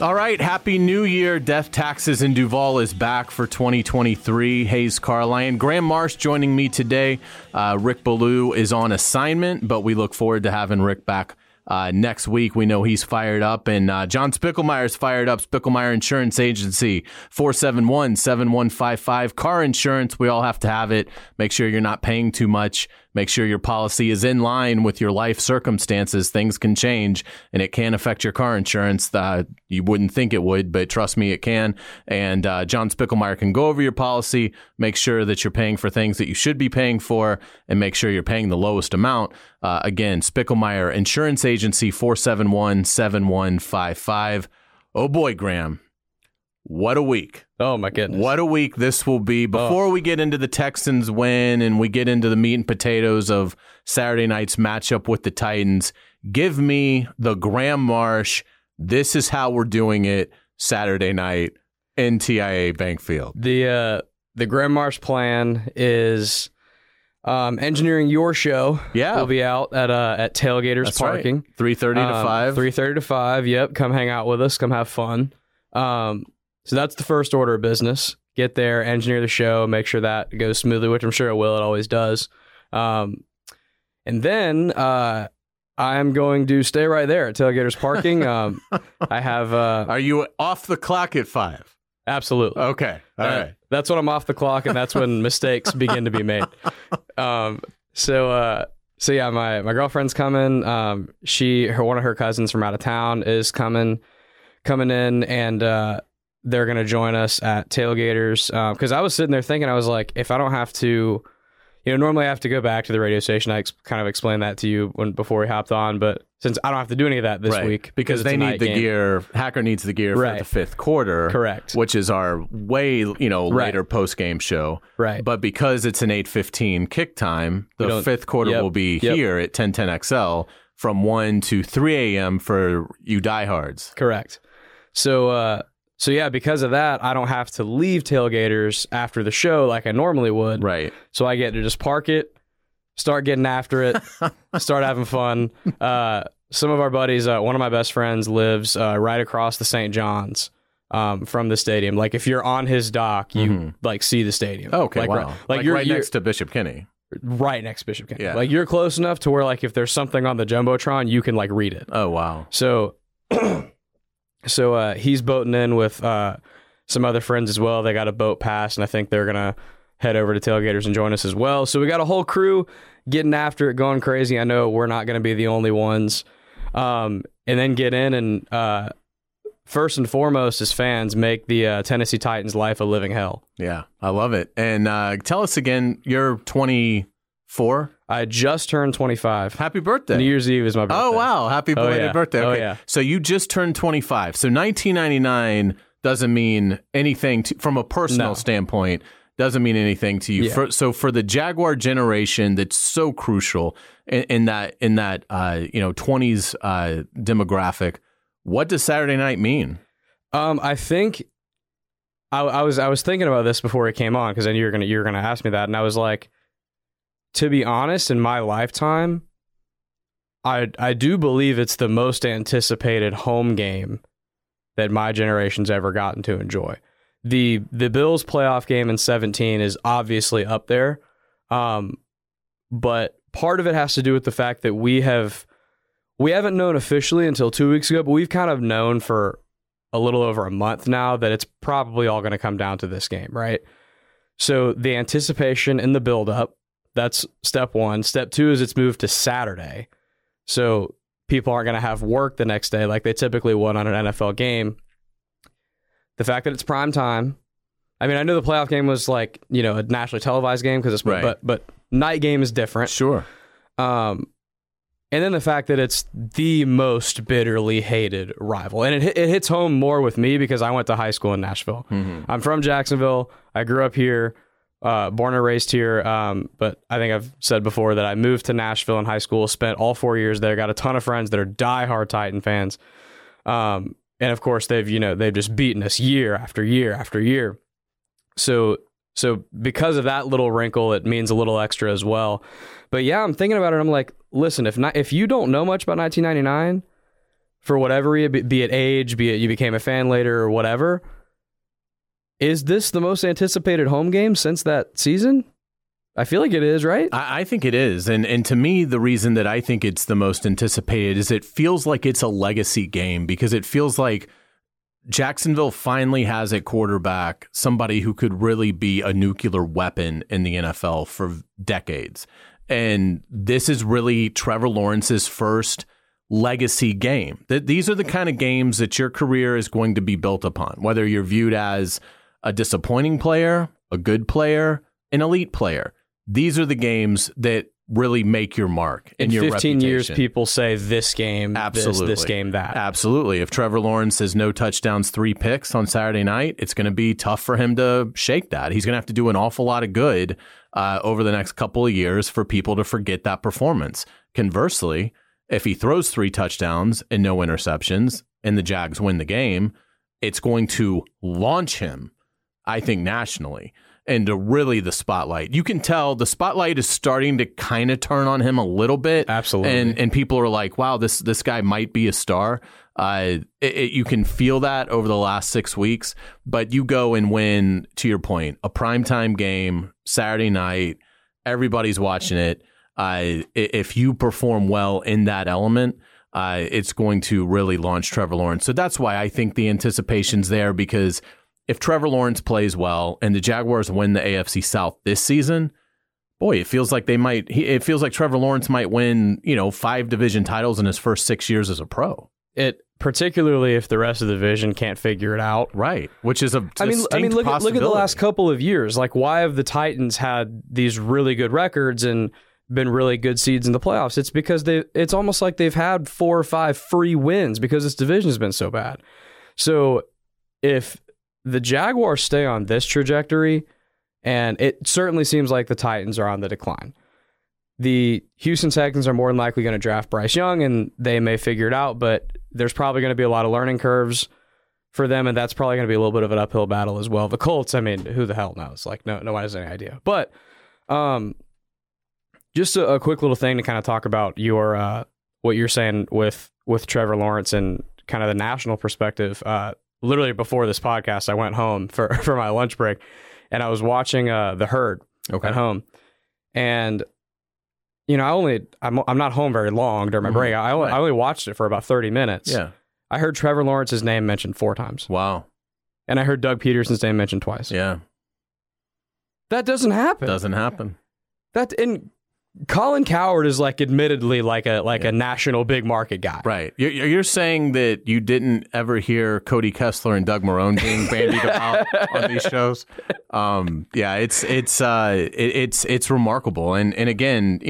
All right, Happy New Year. Death, Taxes, and Duval is back for 2023. Hayes Carlisle, Graham Marsh joining me today. Rick Ballew is on assignment, but we look forward to having Rick back next week. We know he's fired up, and John Spicklemeyer's fired up. Spicklemeyer Insurance Agency, 471-7155. Car insurance, we all have to have it. Make sure you're not paying too much. Make sure your policy is in line with your life circumstances. Things can change, and it can affect your car insurance. You wouldn't think it would, but trust me, it can. And John Spicklemeyer can go over your policy, make sure that you're paying for things that you should be paying for, and make sure you're paying the lowest amount. Again, Spicklemeyer Insurance Agency, 471-7155. Oh boy, Graham. What a week. Oh, my goodness. What a week this will be. Before we get into the Texans win and we get into the meat and potatoes of Saturday night's matchup with the Titans, give me the Graham Marsh, this is how we're doing it Saturday night in TIA Bankfield. The Graham Marsh plan is engineering your show. Yeah. We'll be out at Tailgaters. That's parking. Right. 3:30 to 5. 3:30 to 5. Yep. Come hang out with us. Come have fun. So that's the first order of business. Get there, engineer the show, make sure that goes smoothly, which I'm sure it will. It always does. And then I'm going to stay right there at Tailgaters Parking. I have. Are you off the clock at 5? Absolutely. Okay. All right. That's when I'm off the clock, and that's when mistakes begin to be made. So yeah, my girlfriend's coming. One of her cousins from out of town is coming in, and they're going to join us at Tailgaters. Because I was sitting there thinking, I was like, if I don't have to, normally I have to go back to the radio station. I kind of explained that to you before we hopped on. But since I don't have to do any of that this week. Because they need the gear. Hacker needs the gear for the fifth quarter. Correct. Which is our way, later post-game show. Right. But because it's an 8:15 kick time, the fifth quarter will be here at 1010XL from 1 to 3 a.m. for you diehards. Correct. So yeah, because of that, I don't have to leave Tailgaters after the show like I normally would. Right. So I get to just park it, start getting after it, start having fun. Some of our buddies, one of my best friends lives right across the St. John's from the stadium. Like if you're on his dock, you like see the stadium. Oh, okay, like, wow. You're next to Bishop Kenny. Right next to Bishop Kenny. Yeah. Like you're close enough to where like if there's something on the Jumbotron, you can like read it. Oh, wow. So... So he's boating in with some other friends as well. They got a boat pass, and I think they're going to head over to Tailgaters and join us as well. So we got a whole crew getting after it, going crazy. I know we're not going to be the only ones. And then get in, and first and foremost as fans, make the Tennessee Titans life a living hell. Yeah, I love it. And tell us again, you're 24? I just turned 25. Happy birthday. New Year's Eve is my birthday. Oh, wow. Happy belated birthday. Okay. Oh, yeah. So you just turned 25. So 1999 doesn't mean anything from a personal standpoint, doesn't mean anything to you. Yeah. So for the Jaguar generation, that's so crucial in that 20s demographic, what does Saturday night mean? I think I was thinking about this before it came on, because I knew you were gonna ask me that, and I was like, to be honest, in my lifetime, I do believe it's the most anticipated home game that my generation's ever gotten to enjoy. The Bills playoff game in 2017 is obviously up there, but part of it has to do with the fact that we haven't known officially until 2 weeks ago, but we've kind of known for a little over a month now that it's probably all going to come down to this game, right? So the anticipation and the buildup. That's step one. Step two is it's moved to Saturday. So people aren't going to have work the next day like they typically would on an NFL game. The fact that it's prime time. I mean, I know the playoff game was like, a nationally televised game because it's but night game is different. Sure. And then the fact that it's the most bitterly hated rival. And it hits home more with me because I went to high school in Nashville. Mm-hmm. I'm from Jacksonville. I grew up here. Born and raised here, but I think I've said before that I moved to Nashville in high school, spent all 4 years there, got a ton of friends that are diehard Titan fans, and of course they've just beaten us year after year after year. So because of that little wrinkle, it means a little extra as well. But yeah, I'm thinking about it. I'm like, listen, if you don't know much about 1999, for whatever, be it age, be it you became a fan later or whatever. Is this the most anticipated home game since that season? I feel like it is, right? I think it is. And to me, the reason that I think it's the most anticipated is it feels like it's a legacy game because it feels like Jacksonville finally has at quarterback somebody who could really be a nuclear weapon in the NFL for decades. And this is really Trevor Lawrence's first legacy game. These are the kind of games that your career is going to be built upon, whether you're viewed as a disappointing player, a good player, an elite player. These are the games that really make your mark in your 15 reputation. Years, people say this game, absolutely. This game, that. Absolutely. If Trevor Lawrence has no touchdowns, 3 picks on Saturday night, it's going to be tough for him to shake that. He's going to have to do an awful lot of good over the next couple of years for people to forget that performance. Conversely, if he throws 3 touchdowns and no interceptions and the Jags win the game, it's going to launch him, I think, nationally. Into really the spotlight. You can tell the spotlight is starting to kind of turn on him a little bit. Absolutely. And people are like, wow, this guy might be a star. You can feel that over the last 6 weeks. But you go and win, to your point, a primetime game, Saturday night. Everybody's watching it. If you perform well in that element, it's going to really launch Trevor Lawrence. So that's why I think the anticipation's there, because if Trevor Lawrence plays well and the Jaguars win the AFC South this season, boy, it feels like they might. It feels like Trevor Lawrence might win, 5 division titles in his first 6 years as a pro. It particularly if the rest of the division can't figure it out, right? Which is a I mean, look at the last couple of years. Like, why have the Titans had these really good records and been really good seeds in the playoffs? It's because it's almost like they've had 4 or 5 free wins because this division has been so bad. So if the Jaguars stay on this trajectory, and it certainly seems like the Titans are on the decline. The Houston Texans are more than likely going to draft Bryce Young, and they may figure it out, but there's probably going to be a lot of learning curves for them, and that's probably going to be a little bit of an uphill battle as well. The Colts, I mean, who the hell knows? Like, nobody has any idea. But just a quick little thing to kind of talk about your what you're saying with Trevor Lawrence and kind of the national perspective. Literally before this podcast, I went home for my lunch break, and I was watching The Herd at home. And I'm not home very long during my break. I only watched it for about 30 minutes. Yeah, I heard Trevor Lawrence's name mentioned 4 times. Wow, and I heard Doug Peterson's name mentioned 2x. Yeah, that doesn't happen. That in. Colin Coward is admittedly a national big market guy. Right. You're saying that you didn't ever hear Cody Kessler and Doug Marone being bandied about on these shows. It's remarkable. And again,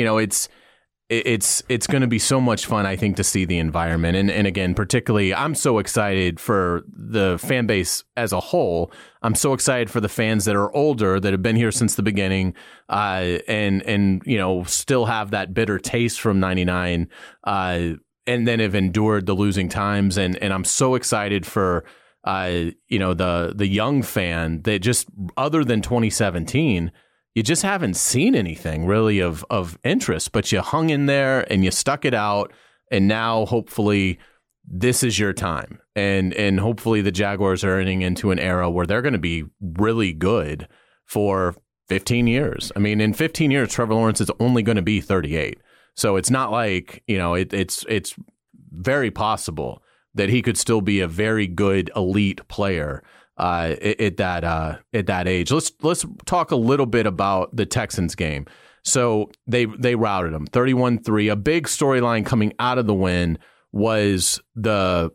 it's going to be so much fun, I think, to see the environment. And again, particularly, I'm so excited for the fan base as a whole. I'm so excited for the fans that are older, that have been here since the beginning, and still have that bitter taste from '99, and then have endured the losing times. And I'm so excited for the young fan that just, other than 2017. You just haven't seen anything really of interest, but you hung in there and you stuck it out. And now hopefully this is your time. And hopefully the Jaguars are entering into an era where they're going to be really good for 15 years. I mean, in 15 years, Trevor Lawrence is only going to be 38. So it's not like, it's very possible that he could still be a very good elite player at that age. Let's talk a little bit about the Texans game. So they routed them 31-3. A big storyline coming out of the win was the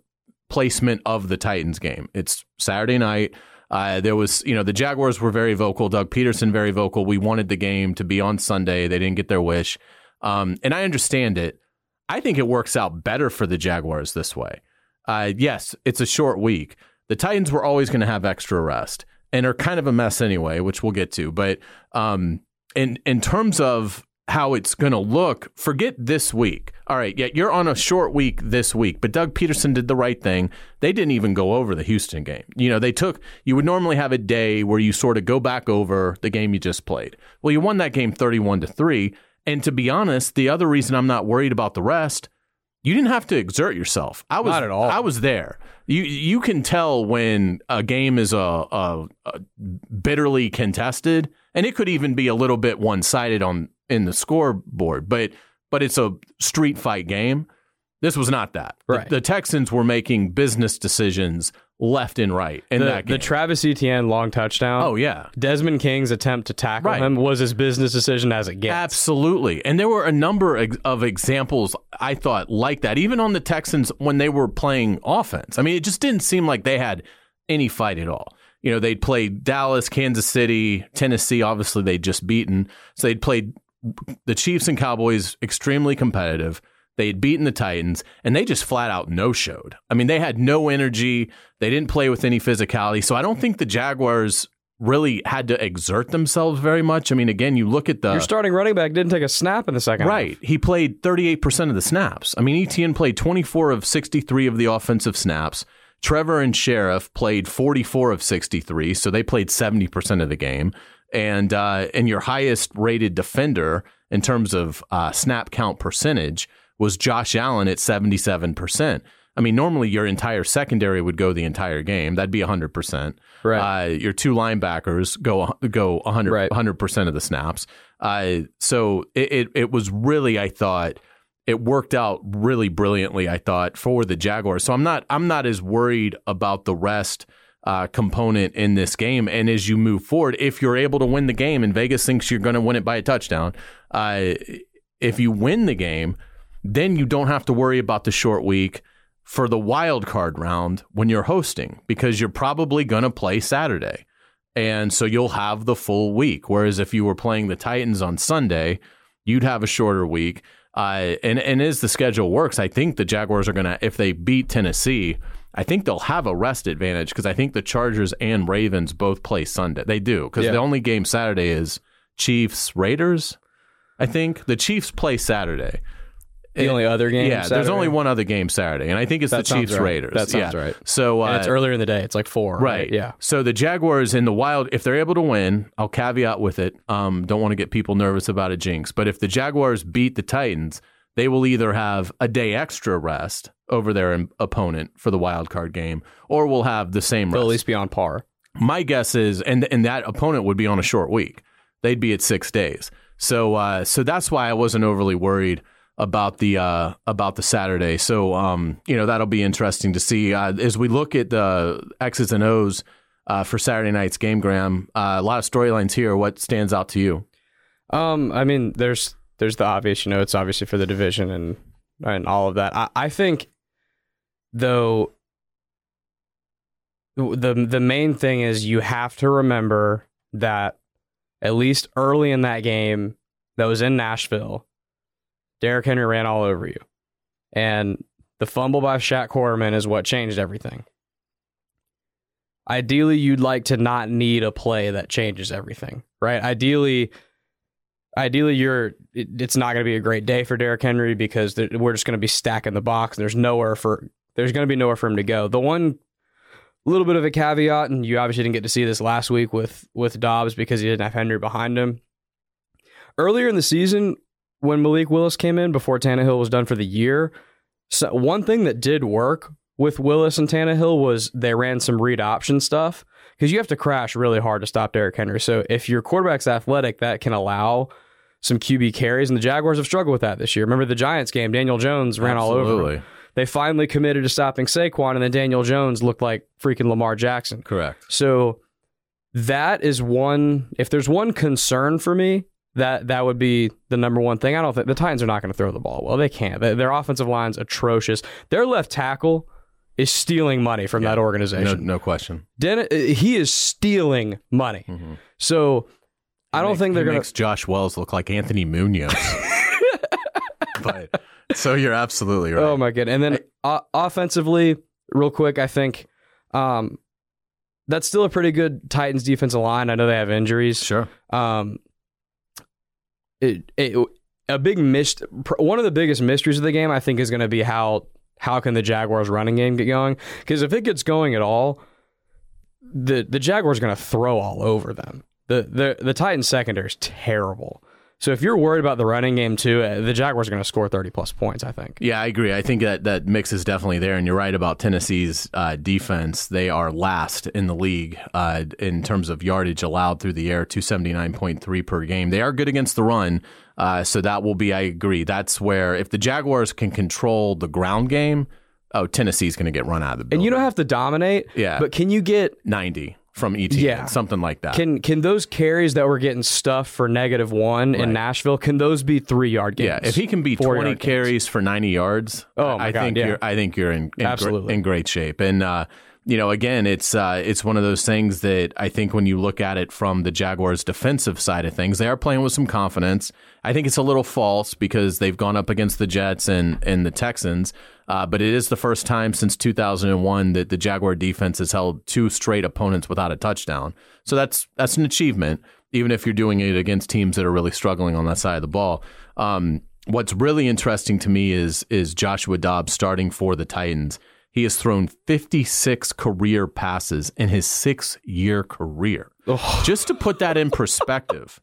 placement of the Titans game. It's Saturday night. There was, the Jaguars were very vocal. Doug Peterson, very vocal. We wanted the game to be on Sunday. They didn't get their wish. And I understand it. I think it works out better for the Jaguars this way. Yes, it's a short week. The Titans were always going to have extra rest and are kind of a mess anyway, which we'll get to. But in terms of how it's going to look, forget this week. All right, yeah, you're on a short week this week, but Doug Peterson did the right thing. They didn't even go over the Houston game. You would normally have a day where you sort of go back over the game you just played. Well, you won that game 31-3. And to be honest, the other reason I'm not worried about the rest You didn't have to exert yourself. I was not at all. I was there. You can tell when a game is a bitterly contested, and it could even be a little bit one-sided in the scoreboard. But it's a street fight game. This was not that. Right. The Texans were making business decisions left and right in that game. The Travis Etienne long touchdown. Oh, yeah. Desmond King's attempt to tackle him was as business decision as it gets. Absolutely. And there were a number of examples, I thought, like that, even on the Texans when they were playing offense. I mean, it just didn't seem like they had any fight at all. You know, they'd played Dallas, Kansas City, Tennessee. Obviously, they'd just beaten. So they'd played the Chiefs and Cowboys, extremely competitive. They had beaten the Titans, and they just flat out no-showed. I mean, they had no energy. They didn't play with any physicality. So I don't think the Jaguars really had to exert themselves very much. I mean, again, you look at your starting running back didn't take a snap in the second half. Right. He played 38% of the snaps. I mean, Etienne played 24 of 63 of the offensive snaps. Trevor and Sheriff played 44 of 63, so they played 70% of the game. And your highest-rated defender in terms of snap count percentage was Josh Allen at 77%. I mean, normally your entire secondary would go the entire game. That'd be 100%. Right. Your two linebackers go 100% of the snaps. So it was really, I thought, it worked out really brilliantly, I thought, for the Jaguars. So I'm not as worried about the rest component in this game. And as you move forward, if you're able to win the game, and Vegas thinks you're going to win it by a touchdown, if you win the game, then you don't have to worry about the short week for the wild card round when you're hosting, because you're probably going to play Saturday. And so you'll have the full week. Whereas if you were playing the Titans on Sunday, you'd have a shorter week. And as the schedule works, I think the Jaguars are going to, if they beat Tennessee, I think they'll have a rest advantage, because I think the Chargers and Ravens both play Sunday. They do, because the only game Saturday is Chiefs, Raiders. I think the Chiefs play Saturday. The only other game Saturday? There's only one other game Saturday, and I think it's the Chiefs Raiders. That sounds right. So, and it's earlier in the day. It's like 4. Right. Yeah. So the Jaguars in the wild, if they're able to win, I'll caveat with it. Don't want to get people nervous about a jinx, but if the Jaguars beat the Titans, they will either have a day extra rest over their opponent for the wild card game, or will have the same rest. They'll at least be on par. My guess is, and that opponent would be on a short week. They'd be at 6 days. So that's why I wasn't overly worried about the Saturday. So, that'll be interesting to see. As we look at the X's and O's for Saturday night's game, Graham, a lot of storylines here. What stands out to you? I mean, there's the obvious, it's obviously for the division and all of that. I think, though, the main thing is you have to remember that at least early in that game that was in Nashville, Derrick Henry ran all over you. And the fumble by Shaq Corman is what changed everything. Ideally, you'd like to not need a play that changes everything, right? Ideally, it's not going to be a great day for Derrick Henry, because we're just going to be stacking the box. And there's going to be nowhere for him to go. The one little bit of a caveat, and you obviously didn't get to see this last week with Dobbs because he didn't have Henry behind him. Earlier in the season, when Malik Willis came in before Tannehill was done for the year, so one thing that did work with Willis and Tannehill was they ran some read option stuff, because you have to crash really hard to stop Derrick Henry. So if your quarterback's athletic, that can allow some QB carries, and the Jaguars have struggled with that this year. Remember the Giants game, Daniel Jones ran all over him. They finally committed to stopping Saquon, and then Daniel Jones looked like freaking Lamar Jackson. Correct. So that is one, if there's one concern for me, That would be the number one thing. I don't think the Titans are not going to throw the ball well. They can't. Their offensive line's atrocious. Their left tackle is stealing money from that organization. No question. He is stealing money. Mm-hmm. So I don't think they're going to... makes Josh Wells look like Anthony Munoz. So you're absolutely right. Oh, my goodness. And then offensively, real quick, I think... that's still a pretty good Titans defensive line. I know they have injuries. Sure. One of the biggest mysteries of the game, I think, is going to be how can the Jaguars running game get going? Because if it gets going at all, the Jaguars are going to throw all over them. The Titans secondary is terrible. So if you're worried about the running game too, the Jaguars are going to score 30-plus points, I think. Yeah, I agree. I think that mix is definitely there, and you're right about Tennessee's defense. They are last in the league in terms of yardage allowed through the air, 279.3 per game. They are good against the run, so that will be, I agree. That's where if the Jaguars can control the ground game, Tennessee's going to get run out of the building. And you don't have to dominate, but can you get 90 from ET, something like that? Can those carries that were getting stuffed for -1 in Nashville, can those be 3-yard gains? Yeah, if he can be 20 carries for 90 yards, I think you're in great shape. And again, it's one of those things that I think when you look at it from the Jaguars' defensive side of things, they are playing with some confidence. I think it's a little false because they've gone up against the Jets and the Texans. But it is the first time since 2001 that the Jaguar defense has held two straight opponents without a touchdown. So that's an achievement, even if you're doing it against teams that are really struggling on that side of the ball. What's really interesting to me is Joshua Dobbs starting for the Titans. He has thrown 56 career passes in his 6-year career. Just to put that in perspective,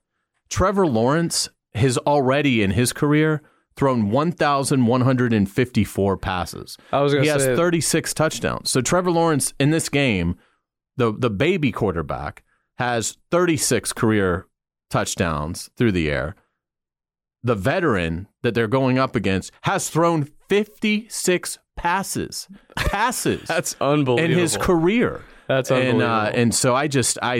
Trevor Lawrence has already in his career thrown 1,154 passes. He has 36 touchdowns. So Trevor Lawrence in this game, the baby quarterback, has 36 career touchdowns through the air. The veteran that they're going up against has thrown 56 passes. That's unbelievable. In his career. That's unbelievable. And so I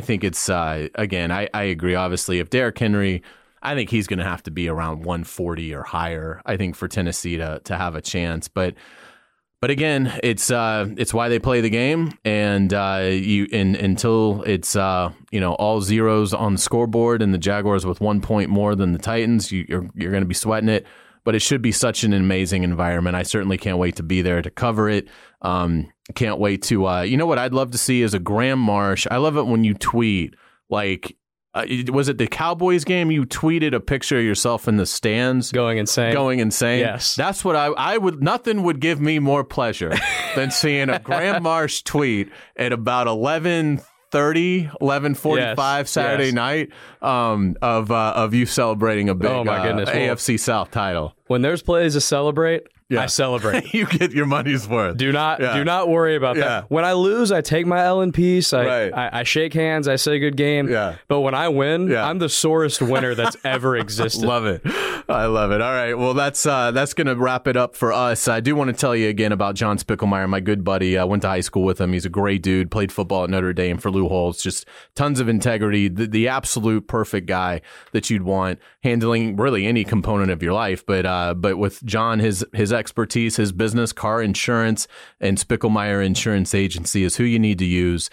think it's, again, I agree, obviously, if Derrick Henry... I think he's going to have to be around 140 or higher, I think, for Tennessee to have a chance. But again, it's why they play the game, and until it's all zeros on the scoreboard and the Jaguars with 1 point more than the Titans, you're going to be sweating it. But it should be such an amazing environment. I certainly can't wait to be there to cover it. Can't wait to you know what I'd love to see is a Graham Marsh. I love it when you tweet like. Was it the Cowboys game? You tweeted a picture of yourself in the stands. Going insane. Yes. That's what I would. Nothing would give me more pleasure than seeing a Graham Marsh tweet at about 11:45 Saturday night of you celebrating a big AFC South title. When there's plays to celebrate, I celebrate. You get your money's worth. Do not worry about that. When I lose, I take my L in peace. I shake hands. I say good game. Yeah. But when I win, I'm the sorest winner that's ever existed. Love it. I love it. All right. Well, that's going to wrap it up for us. I do want to tell you again about John Spicklemeyer, my good buddy. I went to high school with him. He's a great dude. Played football at Notre Dame for Lou Holtz. Just tons of integrity. The absolute perfect guy that you'd want handling really any component of your life. But with John, his expertise, his business, car insurance, and Spicklemeyer Insurance Agency is who you need to use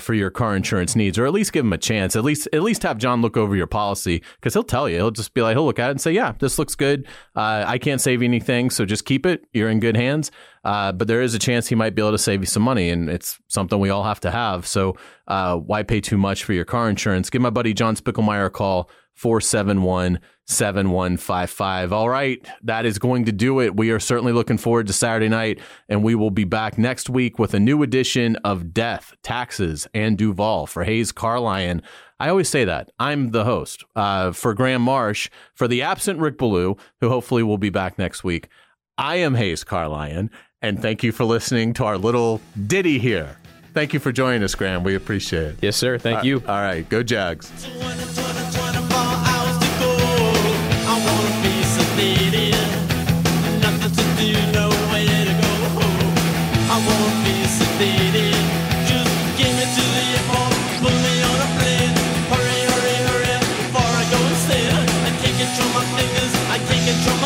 for your car insurance needs, or at least give him a chance. At least have John look over your policy, because he'll tell you. He'll just be like, he'll look at it and say, yeah, this looks good. I can't save anything, so just keep it. You're in good hands. But there is a chance he might be able to save you some money, and it's something we all have to have. So why pay too much for your car insurance? Give my buddy John Spicklemeyer a call, 471-7155. All right, that is going to do it. We are certainly looking forward to Saturday night, and we will be back next week with a new edition of Death, Taxes, and Duval for Hayes Carlisle. I always say that. I'm the host for Graham Marsh, for the absent Rick Ballew, who hopefully will be back next week. I am Hayes Carlisle, and thank you for listening to our little ditty here. Thank you for joining us, Graham. We appreciate it. Yes, sir. Thank you. All right. Go Jags. Hurry, hurry, hurry, before I go and sit. I can't control my fingers, I can't control